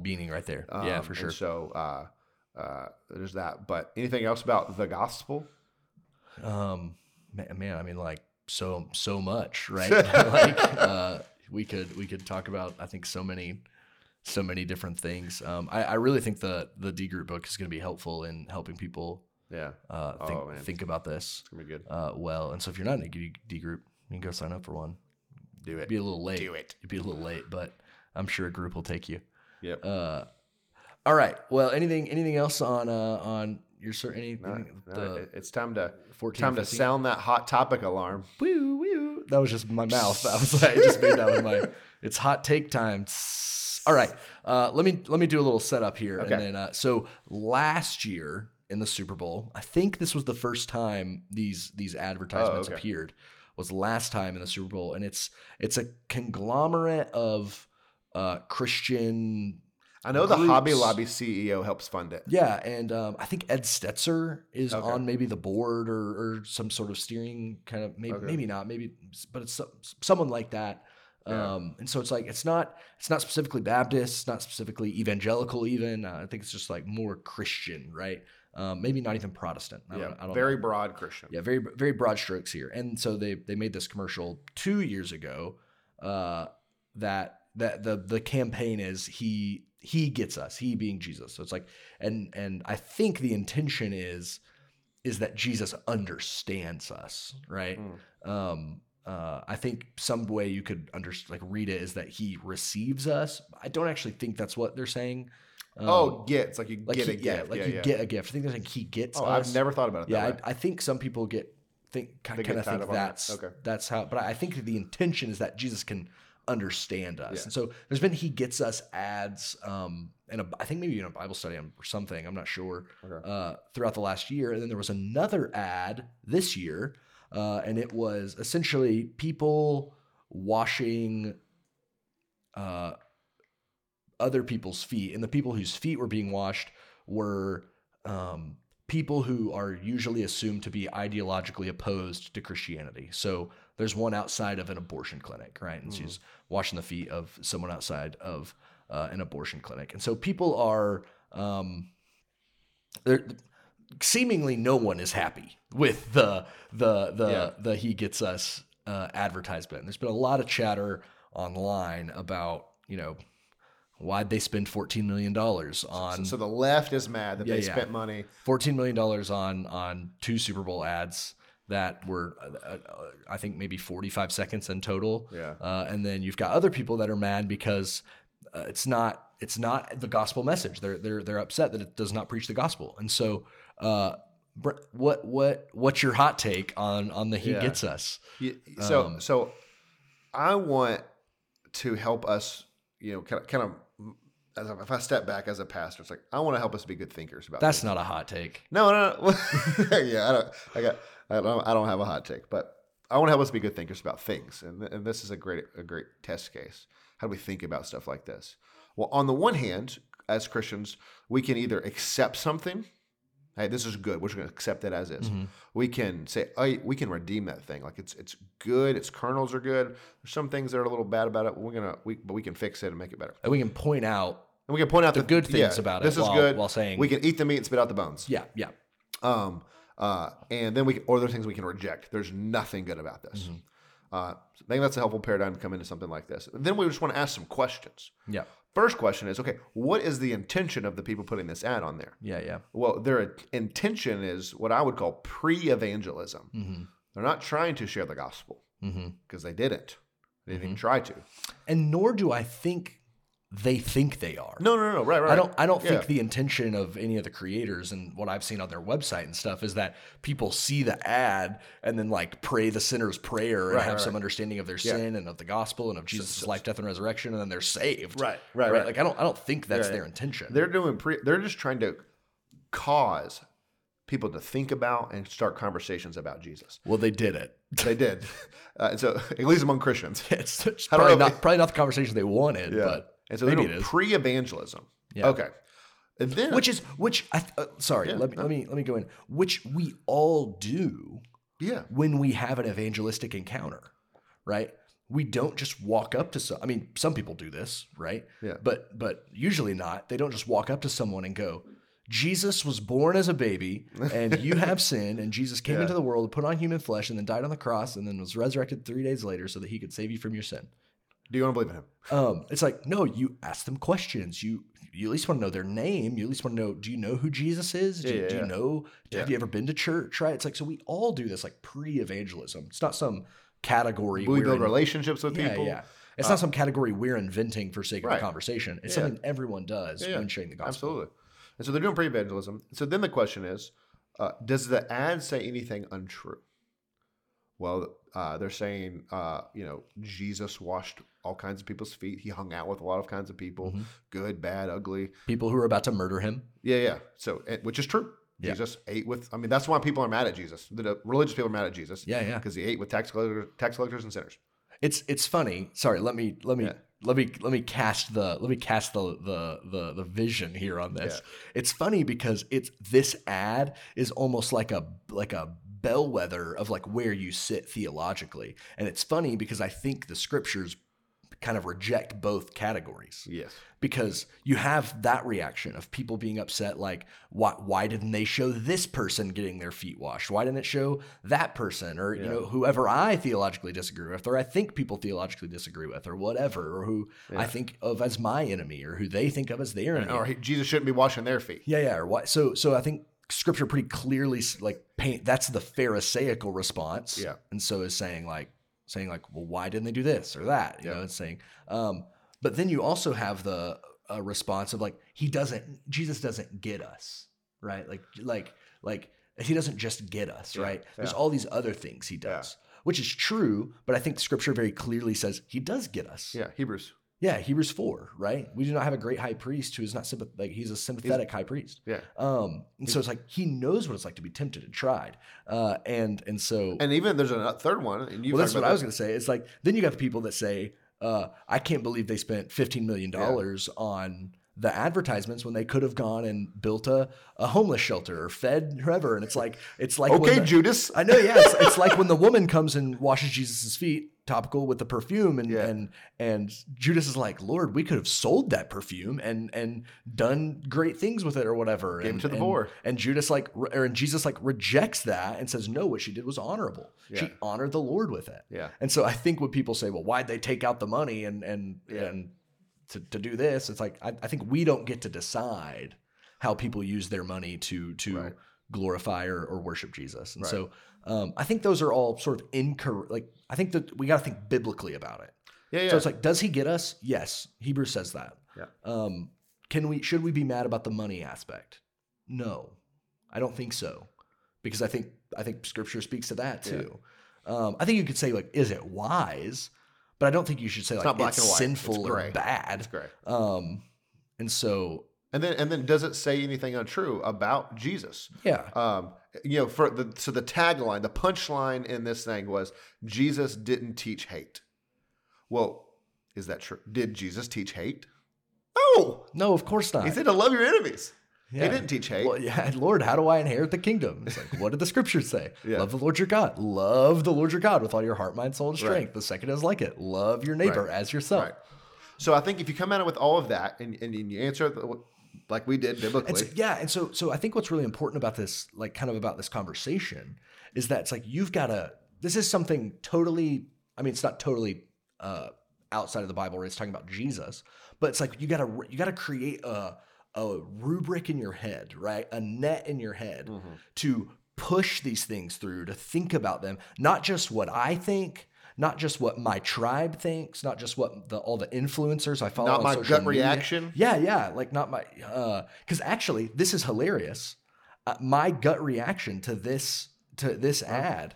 meaning right there? Yeah, for sure. And so there's that. But anything else about the gospel? So much, right? We could talk about, I think, so many different things. I really think the D group book is going to be helpful in helping people think about this. It's going to be good. And so if you're not in a D group, you can go sign up for one. Do it. It'd be a little late. It'd be a little late, but I'm sure a group will take you. Yep. All right. Well, anything else on it's time to 14, time 15. To sound that hot topic alarm. Woo, woo. That was just my mouth. I was like, I just made that with my. It's hot take time. All right, let me do a little setup here, and then so last year in the Super Bowl, I think this was the first time these advertisements appeared. Was last time in the Super Bowl, and it's a conglomerate of Christian. I know the Hobby Lobby CEO helps fund it. Yeah, and I think Ed Stetzer is on maybe the board or some sort of steering kind of maybe not, maybe, but it's someone like that. Yeah. And so it's like it's not specifically Baptist, it's not specifically evangelical even. I think it's just like more Christian, right? Maybe not even Protestant. I don't know. Broad Christian. Yeah, very very broad strokes here. And so they made this commercial 2 years ago that the campaign is He gets us, he being Jesus. So it's like, and I think the intention is is that Jesus understands us, right? I think some way you could read it is that he receives us. I don't actually think that's what they're saying. Gets. Like you like get he, a gift. Yeah, like yeah, you yeah. get a gift. I think they're saying he gets us. I've never thought about it that way. I think some people think that's how. But I think the intention is that Jesus can understand us. Yeah. And so there's been He Gets Us ads, and I think maybe in a Bible study or something, I'm not sure, throughout the last year. And then there was another ad this year, and it was essentially people washing other people's feet. And the people whose feet were being washed were people who are usually assumed to be ideologically opposed to Christianity. So there's one outside of an abortion clinic, right? And she's washing the feet of someone outside of an abortion clinic. And so people are seemingly no one is happy with the He Gets Us advertisement. And there's been a lot of chatter online about, why'd they spend $14 million on... So the left is mad that they spent money. $14 million on two Super Bowl ads that were, I think, maybe 45 seconds in total. Yeah. And then you've got other people that are mad because it's not the gospel message. They're upset that it does not preach the gospel. And so what's your hot take on the He Gets Us? Yeah. So I want to help us, kind of as if I step back as a pastor, it's like I want to help us be good thinkers about. That's things. Not a hot take. No. Yeah, I don't have a hot take, but I want to help us be good thinkers about things, and this is a great test case. How do we think about stuff like this? Well, on the one hand, as Christians, we can either accept something. Hey, this is good. We're just going to accept it as is. Mm-hmm. We can say, we can redeem that thing. Like it's good. Its kernels are good. There's some things that are a little bad about it. But we can fix it and make it better. And we can point out. The good things about this it. This is good. While saying we can eat the meat and spit out the bones. Yeah. And then there's things we can reject. There's nothing good about this. Mm-hmm. So I think that's a helpful paradigm to come into something like this. And then we just want to ask some questions. Yeah. First question is, okay, what is the intention of the people putting this ad on there? Yeah. Well, their intention is what I would call pre-evangelism. Mm-hmm. They're not trying to share the gospel because they didn't. They didn't even try to. And nor do I think they think they are. No. Right. I don't think the intention of any of the creators and what I've seen on their website and stuff is that people see the ad and then pray the sinner's prayer and have some understanding of their sin and of the gospel and of Jesus' life, death, and resurrection, and then they're saved. Right. Like I don't think that's their intention. They're just trying to cause people to think about and start conversations about Jesus. Well, they did it. They did. So at least among Christians, it's probably not the conversation they wanted, but. And so maybe pre-evangelism. Yeah. Okay. And then, let me go in. Which we all do when we have an evangelistic encounter, right? We don't just walk up to some people do this, right? Yeah. But usually not. They don't just walk up to someone and go, Jesus was born as a baby and you have sinned, and Jesus came into the world, put on human flesh, and then died on the cross, and then was resurrected 3 days later so that he could save you from your sin. Do you want to believe in him? It's no, you ask them questions. You at least want to know their name. You at least want to know, do you know who Jesus is? Do you know? Have you ever been to church? Right? It's so we all do this pre-evangelism. It's not some category. We build relationships with people. Yeah. It's not some category we're inventing for sake of the conversation. It's something everyone does when sharing the gospel. Absolutely. And so they're doing pre-evangelism. So then the question is, does the ad say anything untrue? Well, they're saying, Jesus washed all kinds of people's feet. He hung out with a lot of kinds of people, good, bad, ugly. People who are about to murder him. Yeah. So, which is true. Yeah. Jesus ate with, that's why people are mad at Jesus. The religious people are mad at Jesus. Yeah. Because he ate with tax collectors and sinners. It's funny. Sorry, let me cast the vision here on this. Yeah. It's funny because this ad is almost like a bellwether of where you sit theologically. And it's funny because I think the scriptures kind of reject both categories. Yes. Because you have that reaction of people being upset, why didn't they show this person getting their feet washed? Why didn't it show that person or, whoever I theologically disagree with, or I think people theologically disagree with, or whatever, or who I think of as my enemy, or who they think of as their enemy. Or Jesus shouldn't be washing their feet. Or why? So I think scripture pretty clearly paint. That's the Pharisaical response. Yeah. And so is saying like, well, why didn't they do this or that? You know, it's saying, but then you also have the response of like, Jesus doesn't get us. Right. Like he doesn't just get us. Yeah. Right. Yeah. There's all these other things he does, which is true. But I think scripture very clearly says he does get us. Yeah. Hebrews 4, right? We do not have a great high priest who is not sympathetic. Like, he's a sympathetic high priest. Yeah. And so it's like, he knows what it's like to be tempted and tried. And even there's a third one. And you that's what I was going to say. It's like, then you got the people that say, I can't believe they spent $15 million on the advertisements when they could have gone and built a homeless shelter or fed whoever. And it's like, okay, Judas. I know. Yeah. It's like when the woman comes and washes Jesus's feet. Topical with the perfume and Judas is like, Lord, we could have sold that perfume and done great things with it or whatever. Gave it to the poor. And Jesus rejects that and says, no, what she did was honorable. Yeah. She honored the Lord with it. Yeah. And so I think when people say, well, why'd they take out the money and to do this, it's like I think we don't get to decide how people use their money to glorify or worship Jesus. And so I think those are all sort of incorrect. Like, I think that we got to think biblically about it. Yeah, yeah. So it's like, does he get us? Yes. Hebrews says that. Yeah. Should we be mad about the money aspect? No, I don't think so. Because I think scripture speaks to that too. Yeah. I think you could say like, is it wise? But I don't think you should say like, it's sinful or bad. It's great. And then does it say anything untrue about Jesus? Yeah. So the tagline, the punchline in this thing was Jesus didn't teach hate. Well, is that true? Did Jesus teach hate? Oh, no, of course not. He said to love your enemies. Yeah. He didn't teach hate. Well, yeah, Lord, how do I inherit the kingdom? It's like, what did the scriptures say? Yeah. Love the Lord your God. Love the Lord your God with all your heart, mind, soul, and strength. Right. The second is like it. Love your neighbor as yourself. Right. So I think if you come at it with all of that and you answer like we did biblically. And so I think what's really important about this, like kind of about this conversation is that it's like, this is something totally, I mean, it's not totally outside of the Bible, right? It's talking about Jesus, but it's like, you gotta create a rubric in your head, right? A net in your head to push these things through, to think about them, not just what I think, not just what my tribe thinks, not just what all the influencers I follow on social media. Not my gut reaction? Yeah, yeah. Like not my – because actually, this is hilarious. My gut reaction to this ad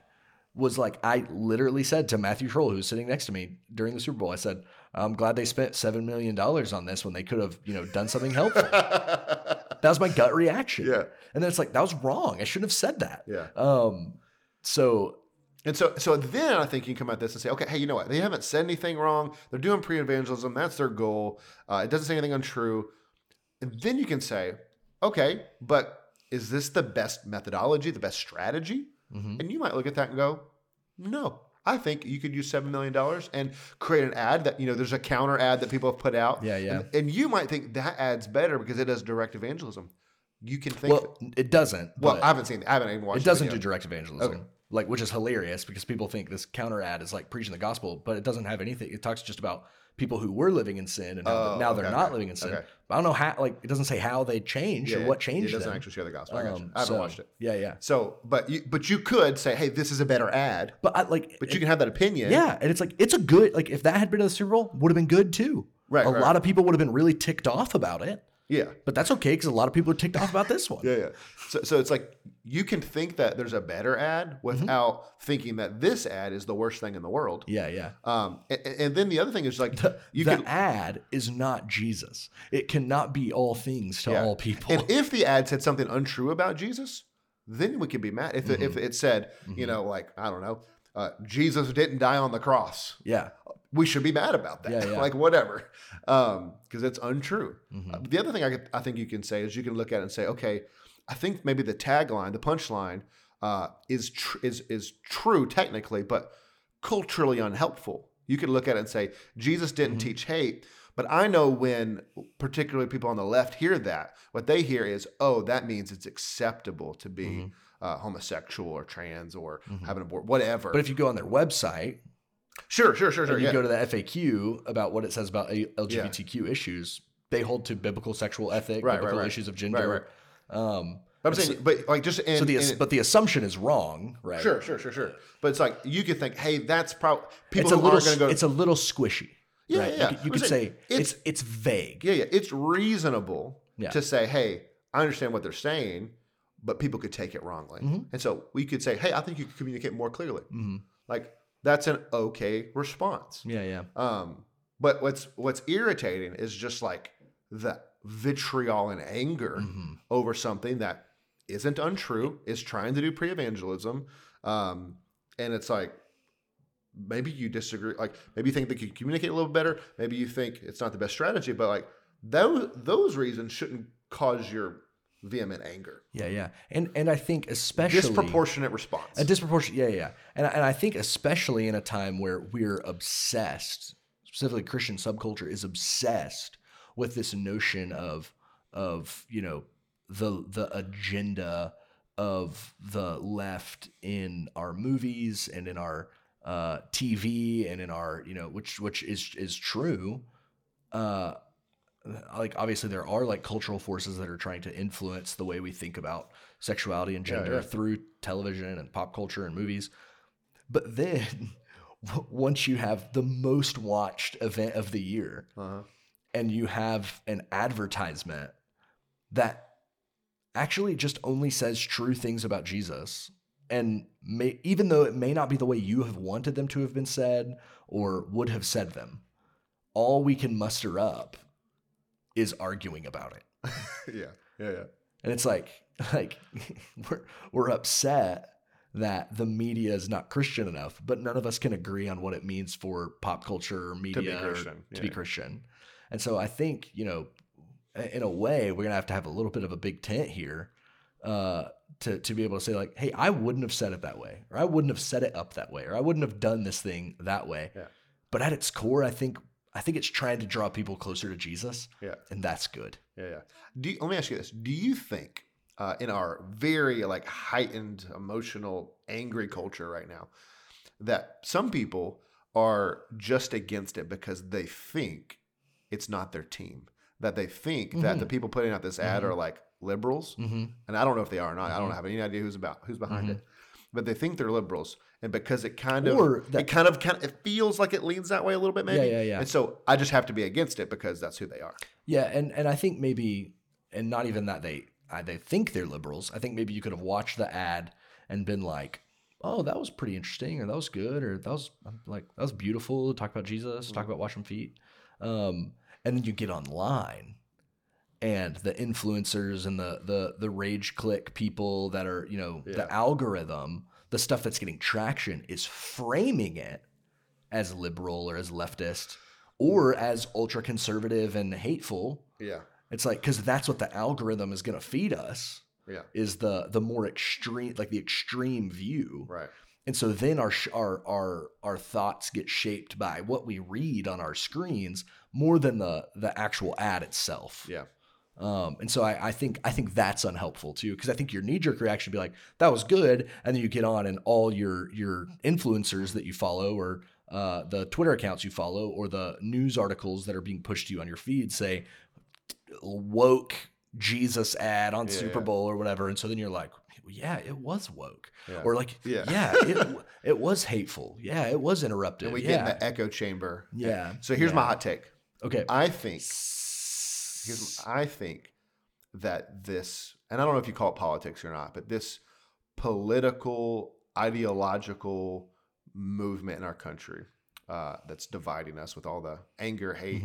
was like I literally said to Matthew Troll, who was sitting next to me during the Super Bowl, I said, I'm glad they spent $7 million on this when they could have, done something helpful. That was my gut reaction. Yeah. And then it's like, that was wrong. I shouldn't have said that. Yeah. And so then I think you can come at this and say, okay, hey, you know what? They haven't said anything wrong. They're doing pre-evangelism. That's their goal. It doesn't say anything untrue. And then you can say, okay, but is this the best methodology, the best strategy? Mm-hmm. And you might look at that and go, no. I think you could use $7 million and create an ad that, there's a counter ad that people have put out. Yeah, yeah. And you might think that ad's better because it does direct evangelism. You can think. Well, it doesn't. Well, I haven't seen it. I haven't even watched it. It doesn't do direct evangelism. Okay. Like, which is hilarious because people think this counter ad is like preaching the gospel, but it doesn't have anything. It talks just about people who were living in sin and they're not living in sin. Okay. I don't know how, like, it doesn't say how they changed or what changed them. It doesn't actually share the gospel. I got you. I haven't watched it. Yeah, yeah. So, but you could say, hey, this is a better ad. But you can have that opinion. Yeah. And it's like, it's a good, like, if that had been in the Super Bowl, would have been good too. Right. A lot of people would have been really ticked off about it. Yeah. But that's okay because a lot of people are ticked off about this one. Yeah, yeah. So it's like you can think that there's a better ad without thinking that this ad is the worst thing in the world. Yeah, yeah. And then the other thing is like the ad is not Jesus. It cannot be all things to all people. And if the ad said something untrue about Jesus, then we could be mad. If it said, like, I don't know, Jesus didn't die on the cross. Yeah. We should be mad about that, like whatever, because it's untrue. Mm-hmm. The other thing I think you can say is you can look at it and say, okay, I think maybe the tagline, the punchline, is true technically, but culturally unhelpful. You could look at it and say Jesus didn't teach hate, but I know when particularly people on the left hear that, what they hear is, oh, that means it's acceptable to be homosexual or trans or have an abortion, whatever. But if you go on their website. Sure. You go to the FAQ about what it says about LGBTQ issues. They hold to biblical sexual ethic, biblical issues of gender. I'm saying, but like just in, so the but the assumption is wrong, right? Sure. But it's like you could think, hey, that's probably people who are going to go. It's a little squishy. Yeah, right? Yeah. You could say it's vague. Yeah. It's reasonable to say, hey, I understand what they're saying, but people could take it wrongly, and so we could say, hey, I think you could communicate more clearly. Mm-hmm. Like that's an okay response. Yeah. But what's irritating is just like the vitriol and anger over something that isn't untrue, is trying to do pre-evangelism, and it's like maybe you disagree, like maybe you think they could communicate a little better, maybe you think it's not the best strategy, but like those reasons shouldn't cause your vehement anger. Yeah. And I think especially disproportionate response. And I think especially in a time where we're obsessed, specifically Christian subculture is obsessed with this notion of you know the agenda of the left in our movies and in our TV and in our which is true. Like obviously there are like cultural forces that are trying to influence the way we think about sexuality and gender through television and pop culture and movies. But then once you have the most watched event of the year and you have an advertisement that actually just only says true things about Jesus, and even though it may not be the way you have wanted them to have been said or would have said them, all we can muster up is arguing about it. Yeah. And it's like we're upset that the media is not Christian enough, but none of us can agree on what it means for pop culture or media to be Christian. And so I think, in a way, we're gonna have to have a little bit of a big tent here to be able to say like, hey, I wouldn't have said it that way, or I wouldn't have set it up that way, or I wouldn't have done this thing that way. Yeah. But at its core, I think it's trying to draw people closer to Jesus, and that's good. Yeah. Let me ask you this: do you think in our very like heightened, emotional, angry culture right now, that some people are just against it because they think it's not their team, that they think that the people putting out this ad are like liberals, and I don't know if they are or not. I don't have any idea who's behind it, but they think they're liberals. And because it feels like it leans that way a little bit, maybe. Yeah. And so I just have to be against it because that's who they are. Yeah, and I think maybe, and not even that they think they're liberals. I think maybe you could have watched the ad and been like, oh, that was pretty interesting, or that was good, or that was beautiful. Talk about Jesus, talk about washing feet, and then you get online. And the influencers and the rage click people that are, the algorithm, the stuff that's getting traction is framing it as liberal or as leftist or as ultra conservative and hateful. Yeah. It's like, because that's what the algorithm is going to feed us. Yeah. Is the more extreme, like the extreme view. Right. And so then our thoughts get shaped by what we read on our screens more than the actual ad itself. Yeah. And so I think that's unhelpful too, because I think your knee-jerk reaction would be like, that was good. And then you get on and all your influencers that you follow or the Twitter accounts you follow or the news articles that are being pushed to you on your feed say woke Jesus ad on Super Bowl or whatever. And so then you're like, yeah, it was woke. Yeah. Or like, it was hateful. Yeah, it was interrupted. And we get in the echo chamber. Yeah. So here's my hot take. Okay. I think that this, and I don't know if you call it politics or not, but this political, ideological movement in our country that's dividing us with all the anger, hate,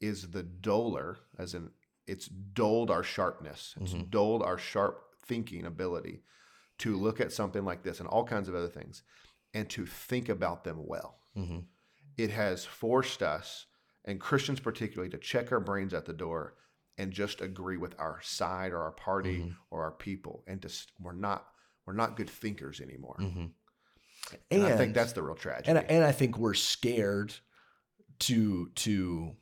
is the duller, as in it's dulled our sharpness. It's dulled our sharp thinking ability to look at something like this and all kinds of other things and to think about them well. Mm-hmm. It has forced us, and Christians particularly, to check our brains at the door and just agree with our side or our party or our people, and just we're not good thinkers anymore. Mm-hmm. And I think that's the real tragedy. And I think we're scared to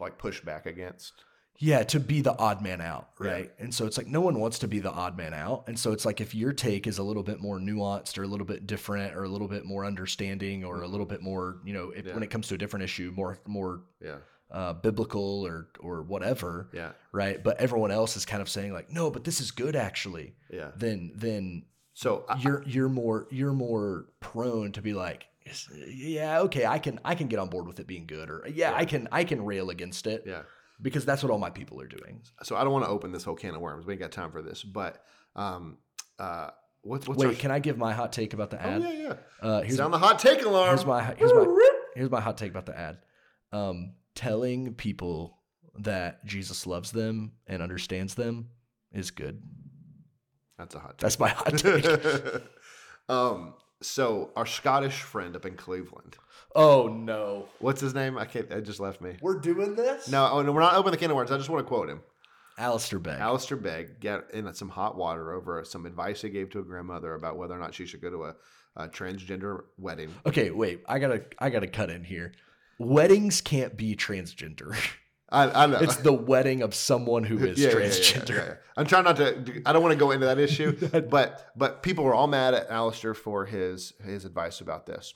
like push back against. Yeah, to be the odd man out, right? Yeah. And so it's like no one wants to be the odd man out. And so it's like if your take is a little bit more nuanced or a little bit different or a little bit more understanding or a little bit more, when it comes to a different issue, more biblical or whatever, yeah, right? But everyone else is kind of saying like, no, but this is good actually. Yeah. Then so you're more prone to be like, yeah, okay, I can get on board with it being good, or yeah. I can rail against it, yeah, because that's what all my people are doing. So I don't want to open this whole can of worms. We ain't got time for this, but can I give my hot take about the ad? Oh yeah, yeah. Here's on the hot take alarm. Here's my hot take about the ad. Telling people that Jesus loves them and understands them is good. That's a hot take. That's my hot take. So our Scottish friend up in Cleveland. Oh no. What's his name? It just left me. We're doing this? No, we're not opening the can of worms. I just want to quote him. Alistair Begg got in some hot water over some advice he gave to a grandmother about whether or not she should go to a transgender wedding. Okay, wait. I gotta cut in here. Weddings can't be transgender. I know. It's the wedding of someone who is transgender. Yeah. I'm trying not to. I don't want to go into that issue. but people were all mad at Alistair for his advice about this.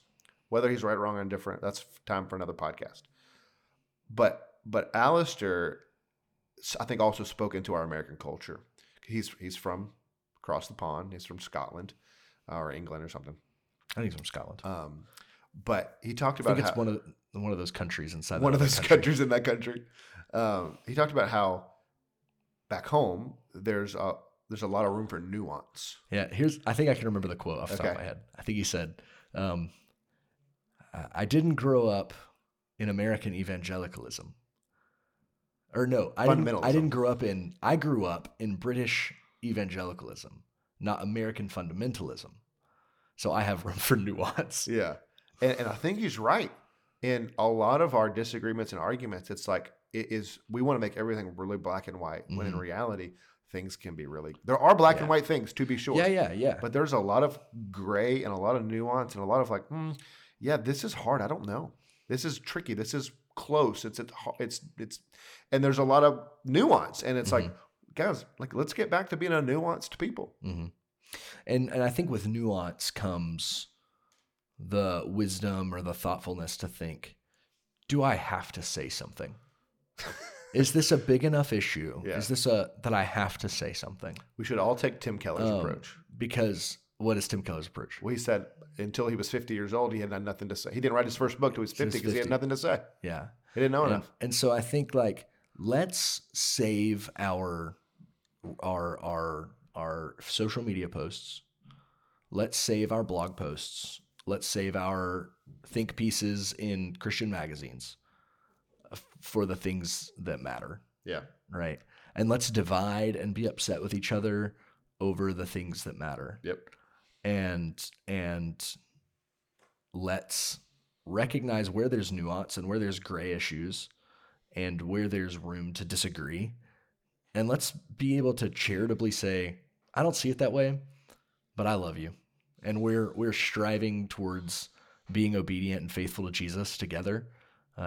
Whether he's right, wrong, or indifferent, that's time for another podcast. But Alistair, I think, also spoke into our American culture. He's from across the pond. He's from Scotland or England or something. I think he's from Scotland. But he talked about it's one of those countries inside. One of those countries in that country. He talked about how back home there's a lot of room for nuance. Yeah, I think I can remember the quote off the top of my head. I think he said, "I didn't grow up in American evangelicalism, or no, I grew up in British evangelicalism, not American fundamentalism. So I have room for nuance." Yeah. And I think he's right. In a lot of our disagreements and arguments, it's like we want to make everything really black and white, when in reality, things can be really... There are black and white things, to be sure. Yeah. But there's a lot of gray and a lot of nuance and a lot of like, this is hard. I don't know. This is tricky. This is close. It's and there's a lot of nuance. And it's like, guys, like, let's get back to being a nuanced people. Mm-hmm. And I think with nuance comes... the wisdom or the thoughtfulness to think, do I have to say something? Is this a big enough issue? Yeah. Is this that I have to say something? We should all take Tim Keller's approach. Because what is Tim Keller's approach? Well, he said until he was 50 years old, he had nothing to say. He didn't write his first book till he was 50 because he had nothing to say. Yeah. He didn't know enough. And so I think like, let's save our social media posts. Let's save our blog posts. Let's save our think pieces in Christian magazines for the things that matter. Yeah. Right. And let's divide and be upset with each other over the things that matter. Yep. And let's recognize where there's nuance and where there's gray issues and where there's room to disagree. And let's be able to charitably say, I don't see it that way, but I love you. And we're striving towards being obedient and faithful to Jesus together,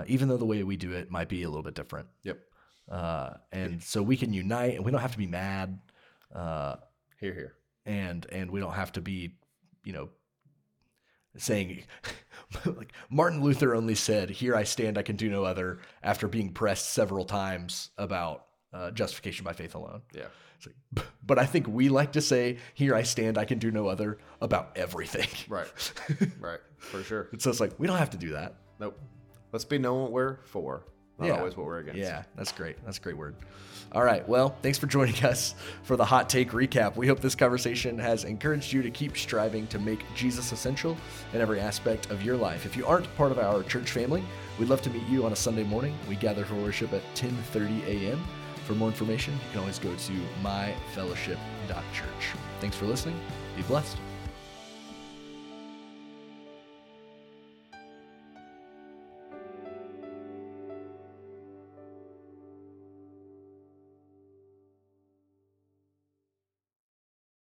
even though the way we do it might be a little bit different. Yep. So we can unite, and we don't have to be mad. Hear. And we don't have to be, saying like Martin Luther only said, "Here I stand, I can do no other," after being pressed several times about justification by faith alone. Yeah. But I think we like to say, "Here I stand, I can do no other," about everything. Right. Right. For sure. So it's like, we don't have to do that. Nope. Let's be known what we're for, not always what we're against. Yeah. That's great. That's a great word. All right. Well, thanks for joining us for the Hot Take Recap. We hope this conversation has encouraged you to keep striving to make Jesus essential in every aspect of your life. If you aren't part of our church family, we'd love to meet you on a Sunday morning. We gather for worship at 10:30 a.m., For more information, you can always go to myfellowship.church. Thanks for listening. Be blessed.